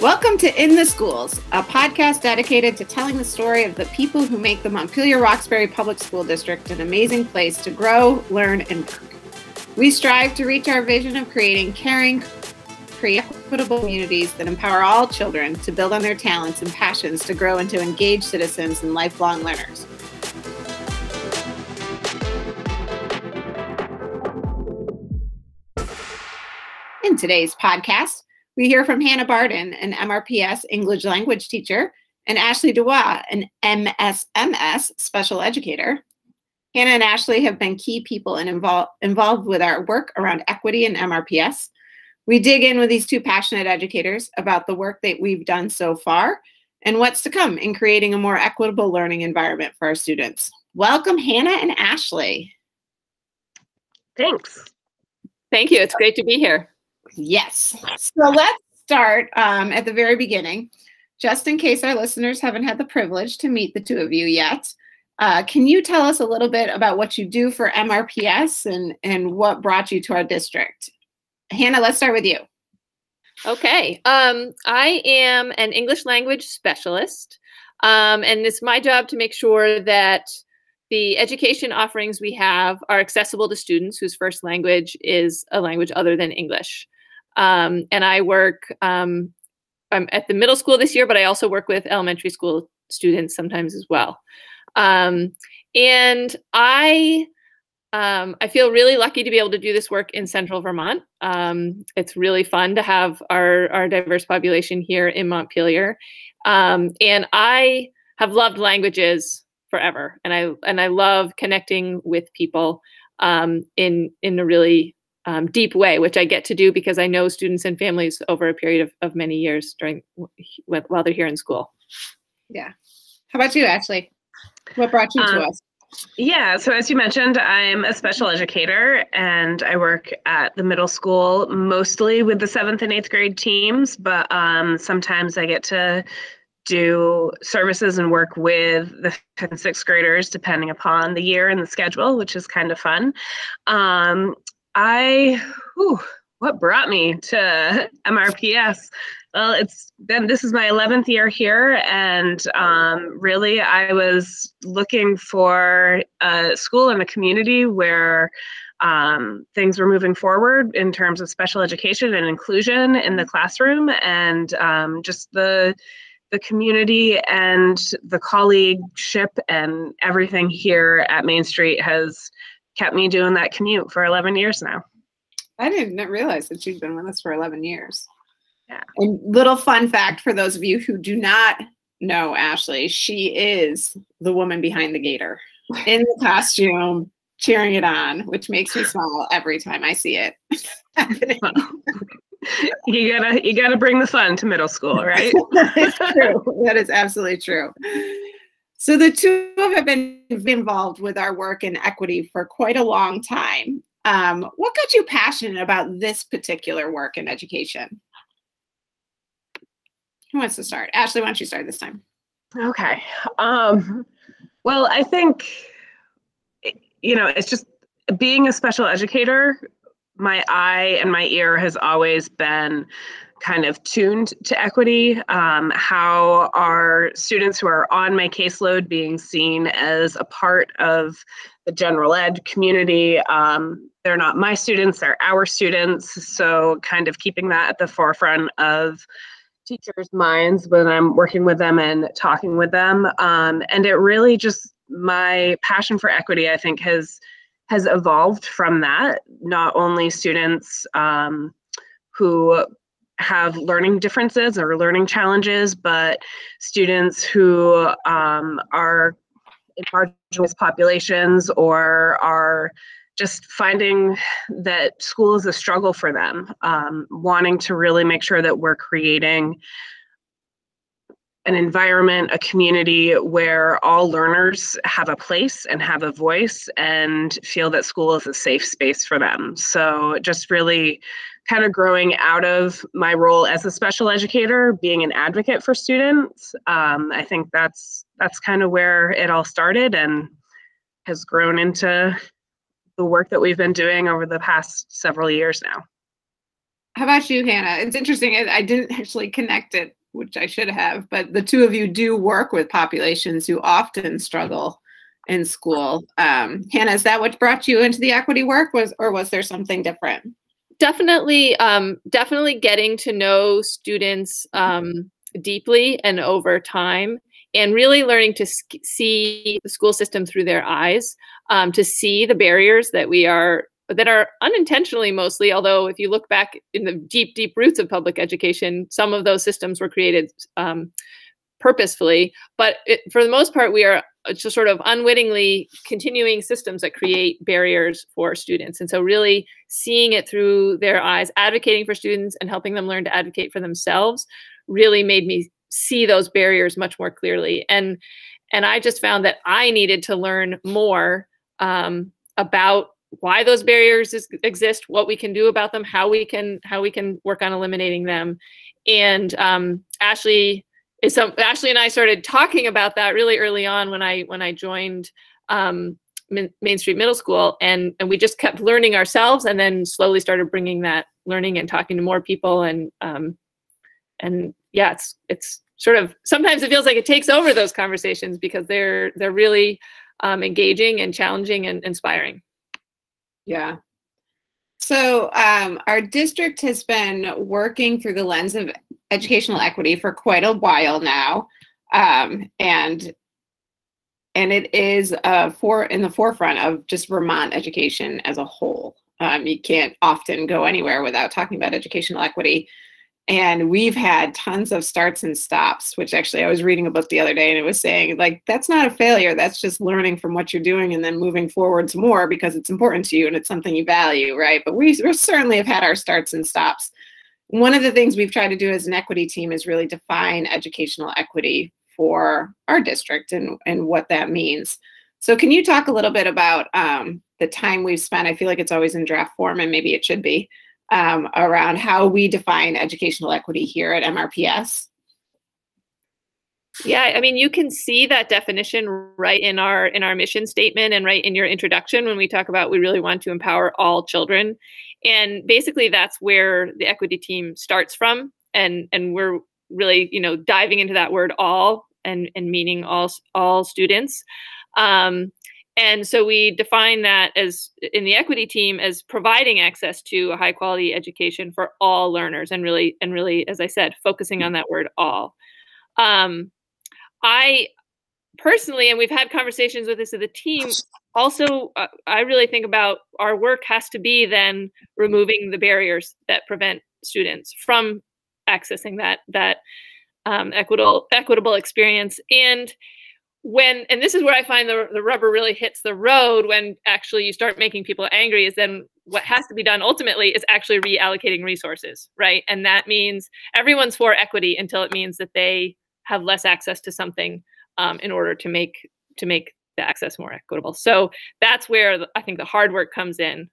Welcome to In the Schools, a podcast dedicated to telling the story of the people who make the Montpelier Roxbury Public School District an amazing place to grow, learn, and work. We strive to reach our vision of creating caring, creative, equitable communities that empower all children to build on their talents and passions to grow into engaged citizens and lifelong learners. In today's podcast, we hear from Hannah Barden, an MRPS English language teacher, and Ashley DeWa, an MSMS special educator. Hannah and Ashley have been key people and involved with our work around equity and MRPS. We dig in with these two passionate educators about the work that we've done so far and what's to come in creating a more equitable learning environment for our students. Welcome, Hannah and Ashley. Thanks. Thank you. It's great to be here. Yes. So let's start at the very beginning. Just in case our listeners haven't had the privilege to meet the two of you yet, can you tell us a little bit about what you do for MRPS and what brought you to our district? Hannah, let's start with you. Okay. I am an English language specialist, and it's my job to make sure that the education offerings we have are accessible to students whose first language is a language other than English. And I work, I'm at the middle school this year, but I also work with elementary school students sometimes as well. And I feel really lucky to be able to do this work in central Vermont. It's really fun to have our diverse population here in Montpelier. And I have loved languages forever. And I love connecting with people in a really deep way, which I get to do because I know students and families over a period of many years while they're here in school. Yeah. How about you, Ashley? What brought you to us? Yeah. So as you mentioned, I'm a special educator and I work at the middle school, mostly with the 7th and 8th grade teams, but sometimes I get to do services and work with the 5th and 6th graders, depending upon the year and the schedule, which is kind of fun. What brought me to MRPS? Well, this is my 11th year here, and really I was looking for a school in a community where things were moving forward in terms of special education and inclusion in the classroom, and just the community and the colleagueship and everything here at Main Street has kept me doing that commute for 11 years now. I didn't realize that you've been with us for 11 years. Yeah. And little fun fact for those of you who do not know Ashley, she is the woman behind the gator in the costume, cheering it on, which makes me smile every time I see it. You gotta bring the fun to middle school, right? It's true. That is absolutely true. So the two of us have been involved with our work in equity for quite a long time. What got you passionate about this particular work in education? Who wants to start? Ashley, why don't you start this time? Okay. Well, I think, it's just being a special educator, my eye and my ear has always been kind of tuned to equity, how are students who are on my caseload being seen as a part of the general ed community. They're not my students, they're our students. So kind of keeping that at the forefront of teachers' minds when I'm working with them and talking with them. And it really just, my passion for equity, I think, has evolved from that. Not only students who have learning differences or learning challenges, but students who are in marginalized populations or are just finding that school is a struggle for them, wanting to really make sure that we're creating an environment, a community where all learners have a place and have a voice and feel that school is a safe space for them. So just really kind of growing out of my role as a special educator, being an advocate for students. I think that's kind of where it all started and has grown into the work that we've been doing over the past several years now. How about you, Hannah? It's interesting. I didn't actually connect it, which I should have, but the two of you do work with populations who often struggle in school. Hannah, is that what brought you into the equity work, or was there something different? Definitely getting to know students deeply and over time, and really learning to see the school system through their eyes, to see the barriers that are unintentionally mostly, although if you look back in the deep, deep roots of public education, some of those systems were created purposefully. But for the most part, we are just sort of unwittingly continuing systems that create barriers for students. And so really seeing it through their eyes, advocating for students and helping them learn to advocate for themselves really made me see those barriers much more clearly. And I just found that I needed to learn more about why those barriers exist, what we can do about them, how we can work on eliminating them. And Ashley and I started talking about that really early on when I joined Main Street Middle School, and we just kept learning ourselves, and then slowly started bringing that learning and talking to more people, and yeah, it's sort of, sometimes it feels like it takes over those conversations because they're really engaging and challenging and inspiring. Yeah. So our district has been working through the lens of educational equity for quite a while now, and it is in the forefront of just Vermont education as a whole. You can't often go anywhere without talking about educational equity, and we've had tons of starts and stops, which actually I was reading a book the other day and it was saying, like, that's not a failure, that's just learning from what you're doing and then moving forwards more because it's important to you and it's something you value, right? But we certainly have had our starts and stops. One of the things we've tried to do as an equity team is really define educational equity for our district and what that means. So can you talk a little bit about the time we've spent, I feel like it's always in draft form and maybe it should be, around how we define educational equity here at MRPS? Yeah, I mean, you can see that definition right in our mission statement and right in your introduction when we talk about we really want to empower all children. And basically that's where the equity team starts from. And we're really, diving into that word all and meaning all students. And so we define that as in the equity team as providing access to a high quality education for all learners, and really, as I said, focusing on that word all. I personally, and we've had conversations with this as a team, also, I really think about our work has to be then removing the barriers that prevent students from accessing that equitable experience. And this is where I find the rubber really hits the road when actually you start making people angry, is then what has to be done ultimately is actually reallocating resources, right? And that means everyone's for equity until it means that they have less access to something in order to make the access more equitable. So that's where I think the hard work comes in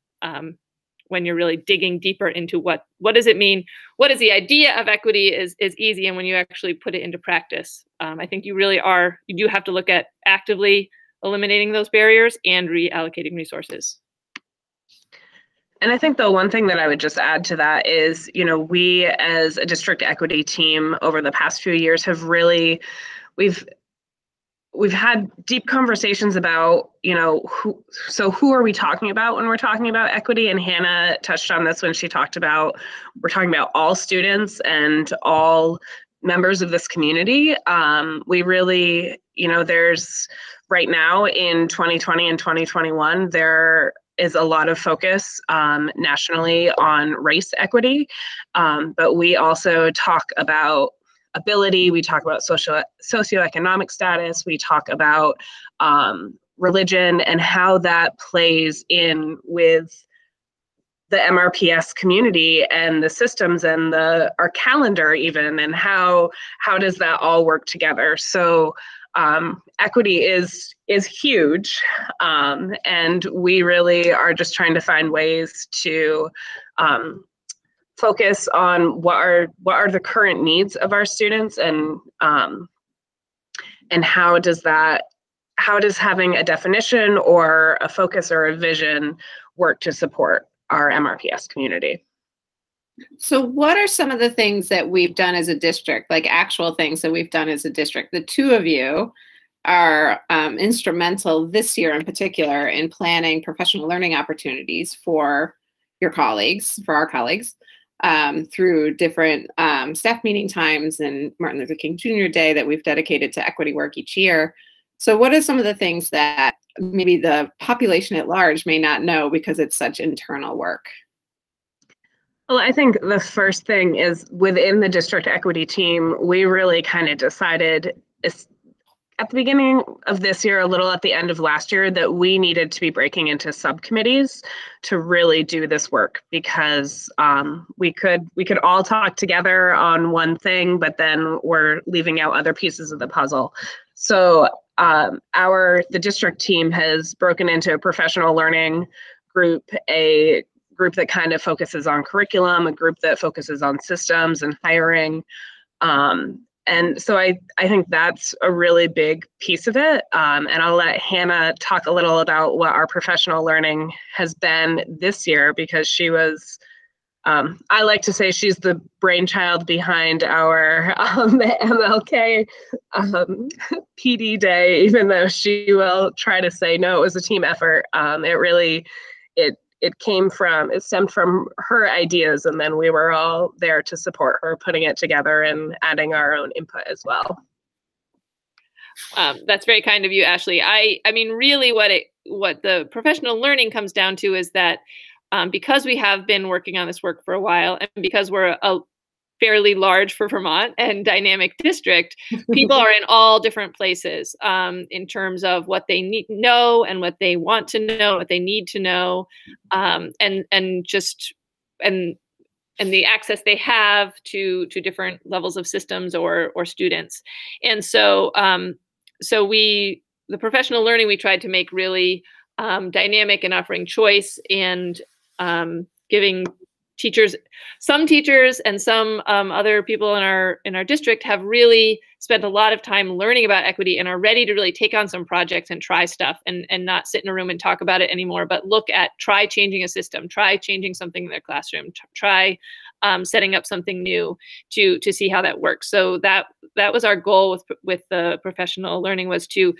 when you're really digging deeper into what does it mean? What is the idea of equity is easy, and when you actually put it into practice, I think you do have to look at actively eliminating those barriers and reallocating resources. And I think the one thing that I would just add to that is, we as a district equity team over the past few years have really, we've had deep conversations about, who are we talking about when we're talking about equity? And Hannah touched on this when she talked about, we're talking about all students and all members of this community. We really, there's right now in 2020 and 2021, there is a lot of focus nationally on race equity. But we also talk about ability, we talk about socioeconomic status, we talk about religion and how that plays in with the MRPS community and the systems and our calendar even, and how does that all work together? So equity is huge, and we really are just trying to find ways to focus on what are the current needs of our students, and how does having a definition or a focus or a vision work to support our MRPS community? So what are some of the things that we've done as a district, like actual things that we've done as a district? The two of you are instrumental this year in particular in planning professional learning opportunities for your colleagues, for our colleagues, through different staff meeting times and Martin Luther King Jr. Day that we've dedicated to equity work each year. So what are some of the things that maybe the population at large may not know because it's such internal work? Well, I think the first thing is within the district equity team, we really kind of decided at the beginning of this year, a little at the end of last year, that we needed to be breaking into subcommittees to really do this work, because we could all talk together on one thing, but then we're leaving out other pieces of the puzzle. So the district team has broken into a professional learning group, a group that kind of focuses on curriculum, a group that focuses on systems and hiring. And so I think that's a really big piece of it. And I'll let Hannah talk a little about what our professional learning has been this year, because she was, I like to say she's the brainchild behind our MLK PD day, even though she will try to say, no, it was a team effort. It stemmed from her ideas, and then we were all there to support her putting it together and adding our own input as well. That's very kind of you, Ashley. I mean, really what the professional learning comes down to is that because we have been working on this work for a while, and because we're a fairly large for Vermont and dynamic district, people are in all different places in terms of what they know and what they want to know, what they need to know, and the access they have to different levels of systems or students. And so the professional learning we tried to make really dynamic and offering choice and giving teachers, some teachers and some other people in our district have really spent a lot of time learning about equity and are ready to really take on some projects and try stuff and not sit in a room and talk about it anymore, but look at, try changing a system, try changing something in their classroom, try setting up something new to see how that works. So that was our goal with the professional learning, was to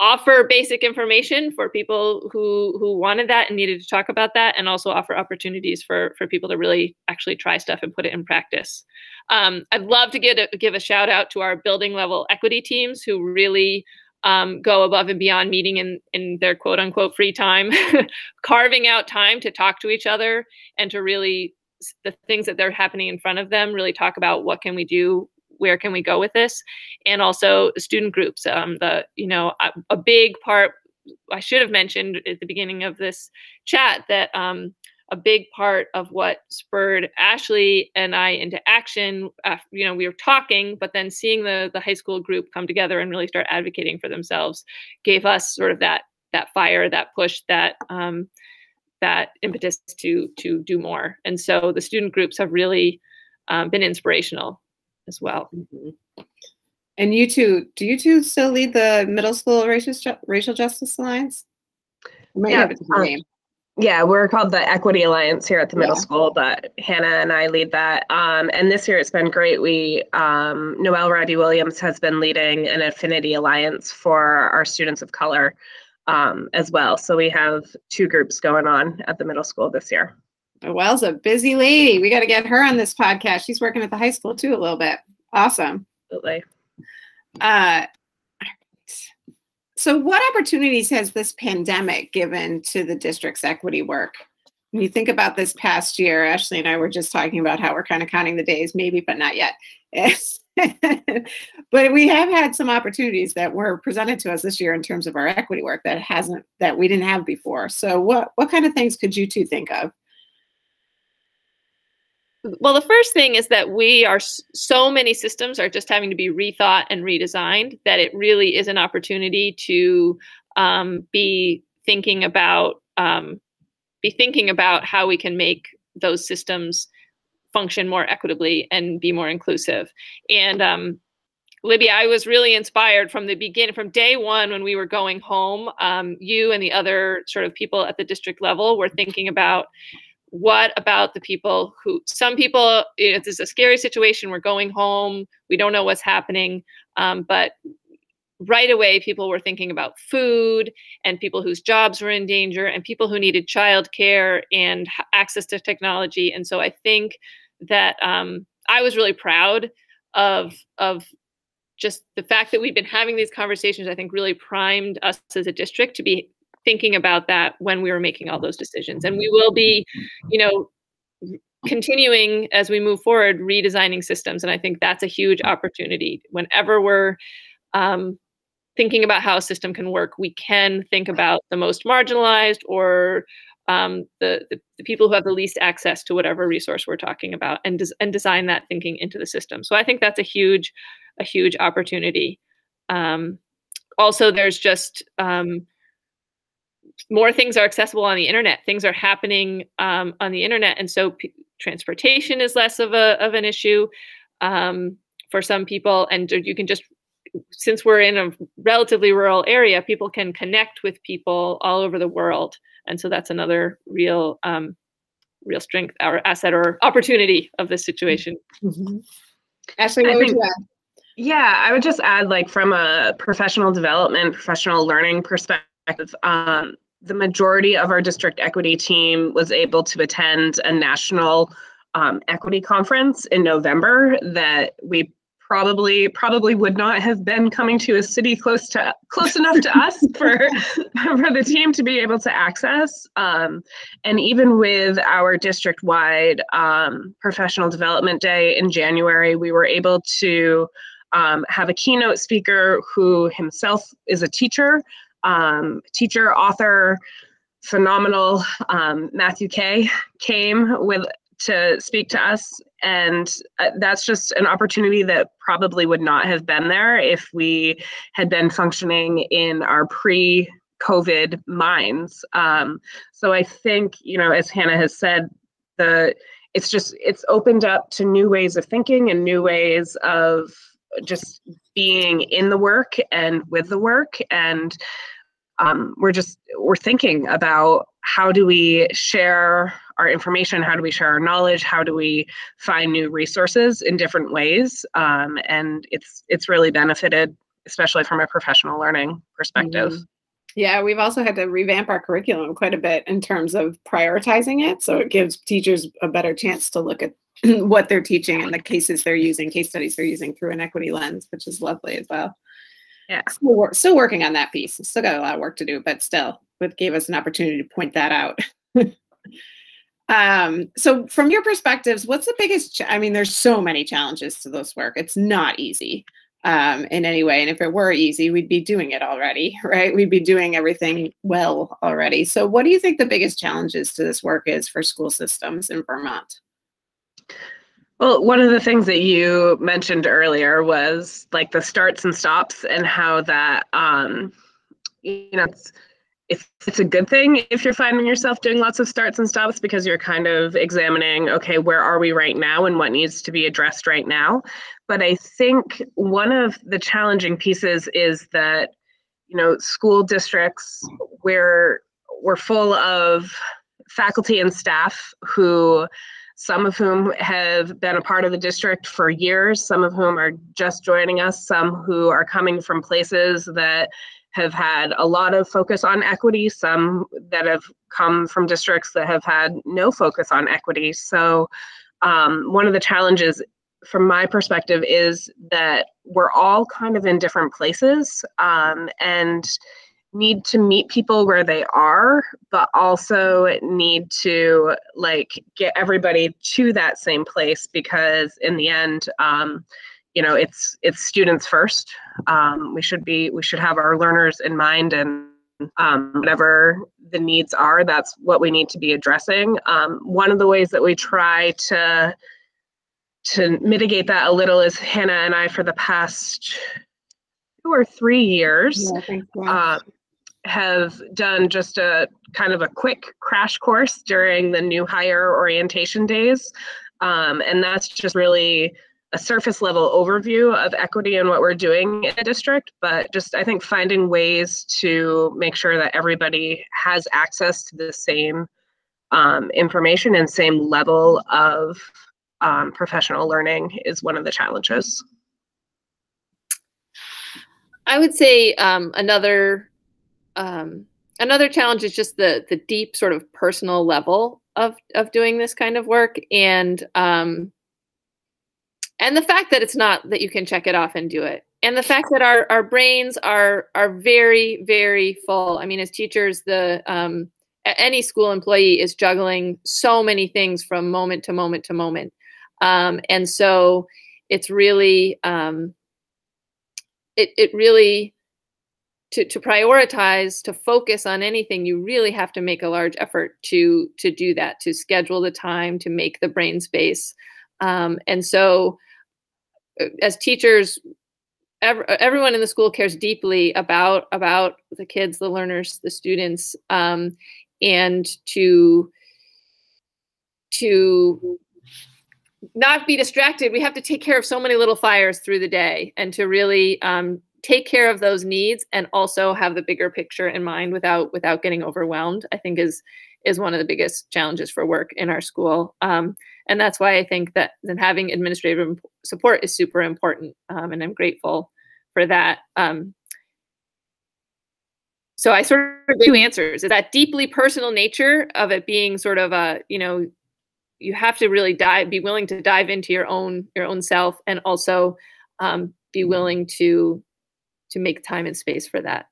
offer basic information for people who wanted that and needed to talk about that, and also offer opportunities for people to really actually try stuff and put it in practice. I'd love to give a shout out to our building level equity teams, who really go above and beyond, meeting in their quote unquote free time, carving out time to talk to each other and to really, the things that they're happening in front of them, really talk about what can we do, where can we go with this. And also student groups, a big part, I should have mentioned at the beginning of this chat that a big part of what spurred Ashley and I into action, we were talking, but then seeing the high school group come together and really start advocating for themselves gave us sort of that fire, that push, that impetus to do more. And so the student groups have really been inspirational as well. Mm-hmm. And you two, do you two still lead the middle school racial justice alliance? Yeah, we're called the Equity Alliance here at the middle school, but Hannah and I lead that. And this year it's been great. We, Noelle Roddy-Williams has been leading an affinity alliance for our students of color as well. So we have two groups going on at the middle school this year. Noelle's a busy lady. We got to get her on this podcast. She's working at the high school too a little bit. Awesome. Absolutely. So what opportunities has this pandemic given to the district's equity work? When you think about this past year, Ashley and I were just talking about how we're kind of counting the days, maybe, but not yet. But we have had some opportunities that were presented to us this year in terms of our equity work that we didn't have before. So what kind of things could you two think of? Well, the first thing is that so many systems are just having to be rethought and redesigned, that it really is an opportunity to be thinking about how we can make those systems function more equitably and be more inclusive. And Libby, I was really inspired from the beginning, from day one when we were going home. You and the other sort of people at the district level were thinking about What about the people who, some people, this is a scary situation, we're going home, we don't know what's happening, but right away people were thinking about food and people whose jobs were in danger and people who needed childcare and access to technology. And so I think that I was really proud of just the fact that we've been having these conversations. I think really primed us as a district to be thinking about that when we were making all those decisions. And we will be, continuing as we move forward, redesigning systems. And I think that's a huge opportunity. Whenever we're thinking about how a system can work, we can think about the most marginalized or the people who have the least access to whatever resource we're talking about, and design that thinking into the system. So I think that's a huge opportunity. Also, there's just more things are accessible on the internet. Things are happening on the internet, and so transportation is less of an issue for some people. And you can just, since we're in a relatively rural area, people can connect with people all over the world. And so that's another real, real strength or asset or opportunity of this situation. Mm-hmm. Ashley, what would you add? Yeah, I would just add, from a professional development, professional learning perspective, the majority of our district equity team was able to attend a national equity conference in November that we probably would not have been coming to a city close enough to us for the team to be able to access. And even with our district-wide professional development day in January, we were able to have a keynote speaker who himself is a teacher, author, phenomenal. Matthew Kay came to speak to us. And that's just an opportunity that probably would not have been there if we had been functioning in our pre-COVID minds. So I think, as Hannah has said, it's opened up to new ways of thinking and new ways of just being in the work and with the work. And we're thinking about how do we share our information, how do we share our knowledge, how do we find new resources in different ways, and it's really benefited, especially from a professional learning perspective. Mm-hmm. Yeah, we've also had to revamp our curriculum quite a bit in terms of prioritizing it, so it gives teachers a better chance to look at what they're teaching and the case studies they're using through an equity lens, which is lovely as well. Yeah, still working on that piece. Still got a lot of work to do, but still, it gave us an opportunity to point that out. So from your perspectives, what's the biggest, there's so many challenges to this work. It's not easy in any way. And if it were easy, we'd be doing it already, right? We'd be doing everything well already. So what do you think the biggest challenges to this work is for school systems in Vermont? Well, one of the things that you mentioned earlier was the starts and stops and how that, it's a good thing if you're finding yourself doing lots of starts and stops, because you're kind of examining, okay, where are we right now and what needs to be addressed right now. But I think one of the challenging pieces is that, school districts, we're full of faculty and staff who, some of whom have been a part of the district for years, some of whom are just joining us, some who are coming from places that have had a lot of focus on equity, some that have come from districts that have had no focus on equity. So one of the challenges from my perspective is that we're all kind of in different places and need to meet people where they are, but also need to get everybody to that same place, because in the end, it's students first. We should have our learners in mind, and whatever the needs are, that's what we need to be addressing. One of the ways that we try to mitigate that a little is Hannah and I, for the past 2 or 3 years, have done just a kind of a quick crash course during the new hire orientation days, and that's just really a surface level overview of equity and what we're doing in the district, but just I think finding ways to make sure that everybody has access to the same information and same level of professional learning is one of the challenges. I would say another challenge is just the deep sort of personal level of doing this kind of work, and the fact that it's not that you can check it off and do it, and the fact that our brains are very, very full. I mean, as teachers, any school employee is juggling so many things from moment to moment to moment. And so it's really, to prioritize, to focus on anything, you really have to make a large effort to do that, to schedule the time, to make the brain space. And so as teachers, everyone in the school cares deeply about the kids, the learners, the students, and to not be distracted, we have to take care of so many little fires through the day, and to really take care of those needs and also have the bigger picture in mind without getting overwhelmed, I think is one of the biggest challenges for work in our school. And that's why I think that having administrative support is super important, and I'm grateful for that. So I sort of two answers: is that deeply personal nature of it being sort of a, you have to really be willing to dive into your own self, and also be willing to make time and space for that.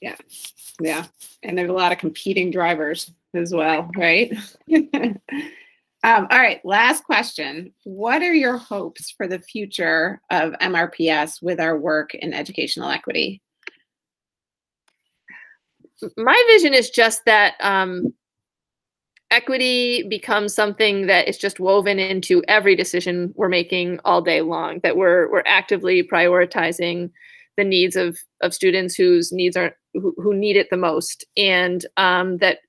Yeah, yeah, and there's a lot of competing drivers as well, right? All right, last question. What are your hopes for the future of MRPS with our work in educational equity? My vision is just that equity becomes something that is just woven into every decision we're making all day long, that we're actively prioritizing the needs of students whose needs are who need it the most, and that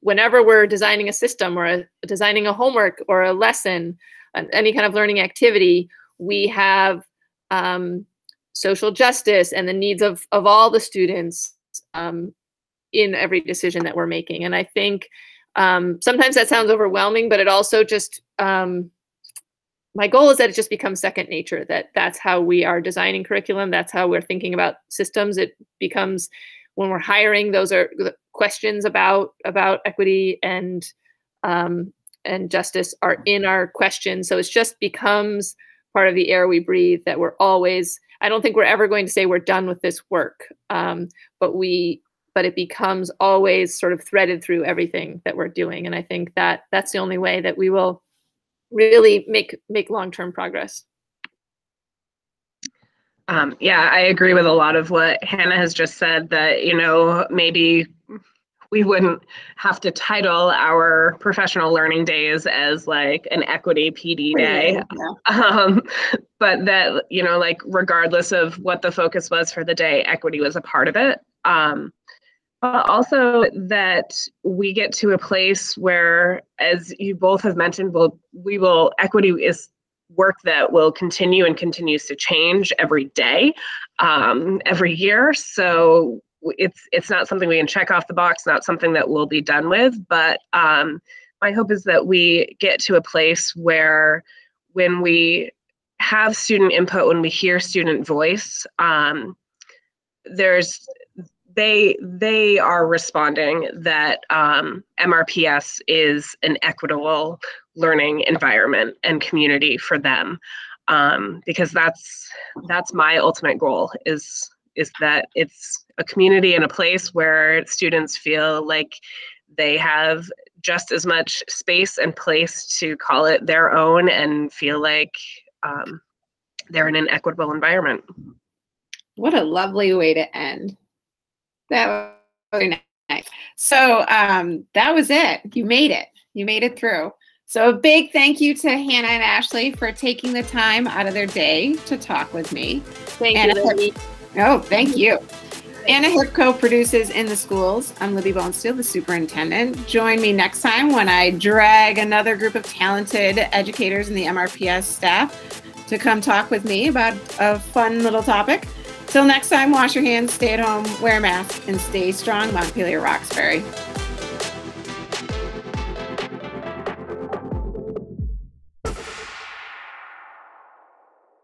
whenever we're designing a system or designing a homework or a lesson, any kind of learning activity, we have social justice and the needs of all the students in every decision that we're making. And I think sometimes that sounds overwhelming, but it also just, my goal is that it just becomes second nature, that's how we are designing curriculum, that's how we're thinking about systems. It becomes, when we're hiring, those are questions about equity and justice are in our questions. So it just becomes part of the air we breathe, that we're always, I don't think we're ever going to say we're done with this work, but it becomes always sort of threaded through everything that we're doing. And I think that that's the only way that we will really make long-term progress. Yeah, I agree with a lot of what Hannah has just said, that, maybe we wouldn't have to title our professional learning days as like an equity PD day, yeah. But that, like regardless of what the focus was for the day, equity was a part of it. But also that we get to a place where, as you both have mentioned, equity is work that will continue and continues to change every day, every year. So it's not something we can check off the box, not something that we'll be done with. But my hope is that we get to a place where, when we have student input, when we hear student voice, they are responding that MRPS is an equitable learning environment and community for them, because that's my ultimate goal is that it's a community and a place where students feel like they have just as much space and place to call it their own and feel like they're in an equitable environment. What a lovely way to end. That was really nice. So that was it. You made it. You made it through. So a big thank you to Hannah and Ashley for taking the time out of their day to talk with me. Thank you, Libby. Oh, thank you. Anna Hipco produces In the Schools. I'm Libby Bonsteel, the superintendent. Join me next time when I drag another group of talented educators in the MRPS staff to come talk with me about a fun little topic. Till next time, wash your hands, stay at home, wear a mask, and stay strong, Montpelier Roxbury.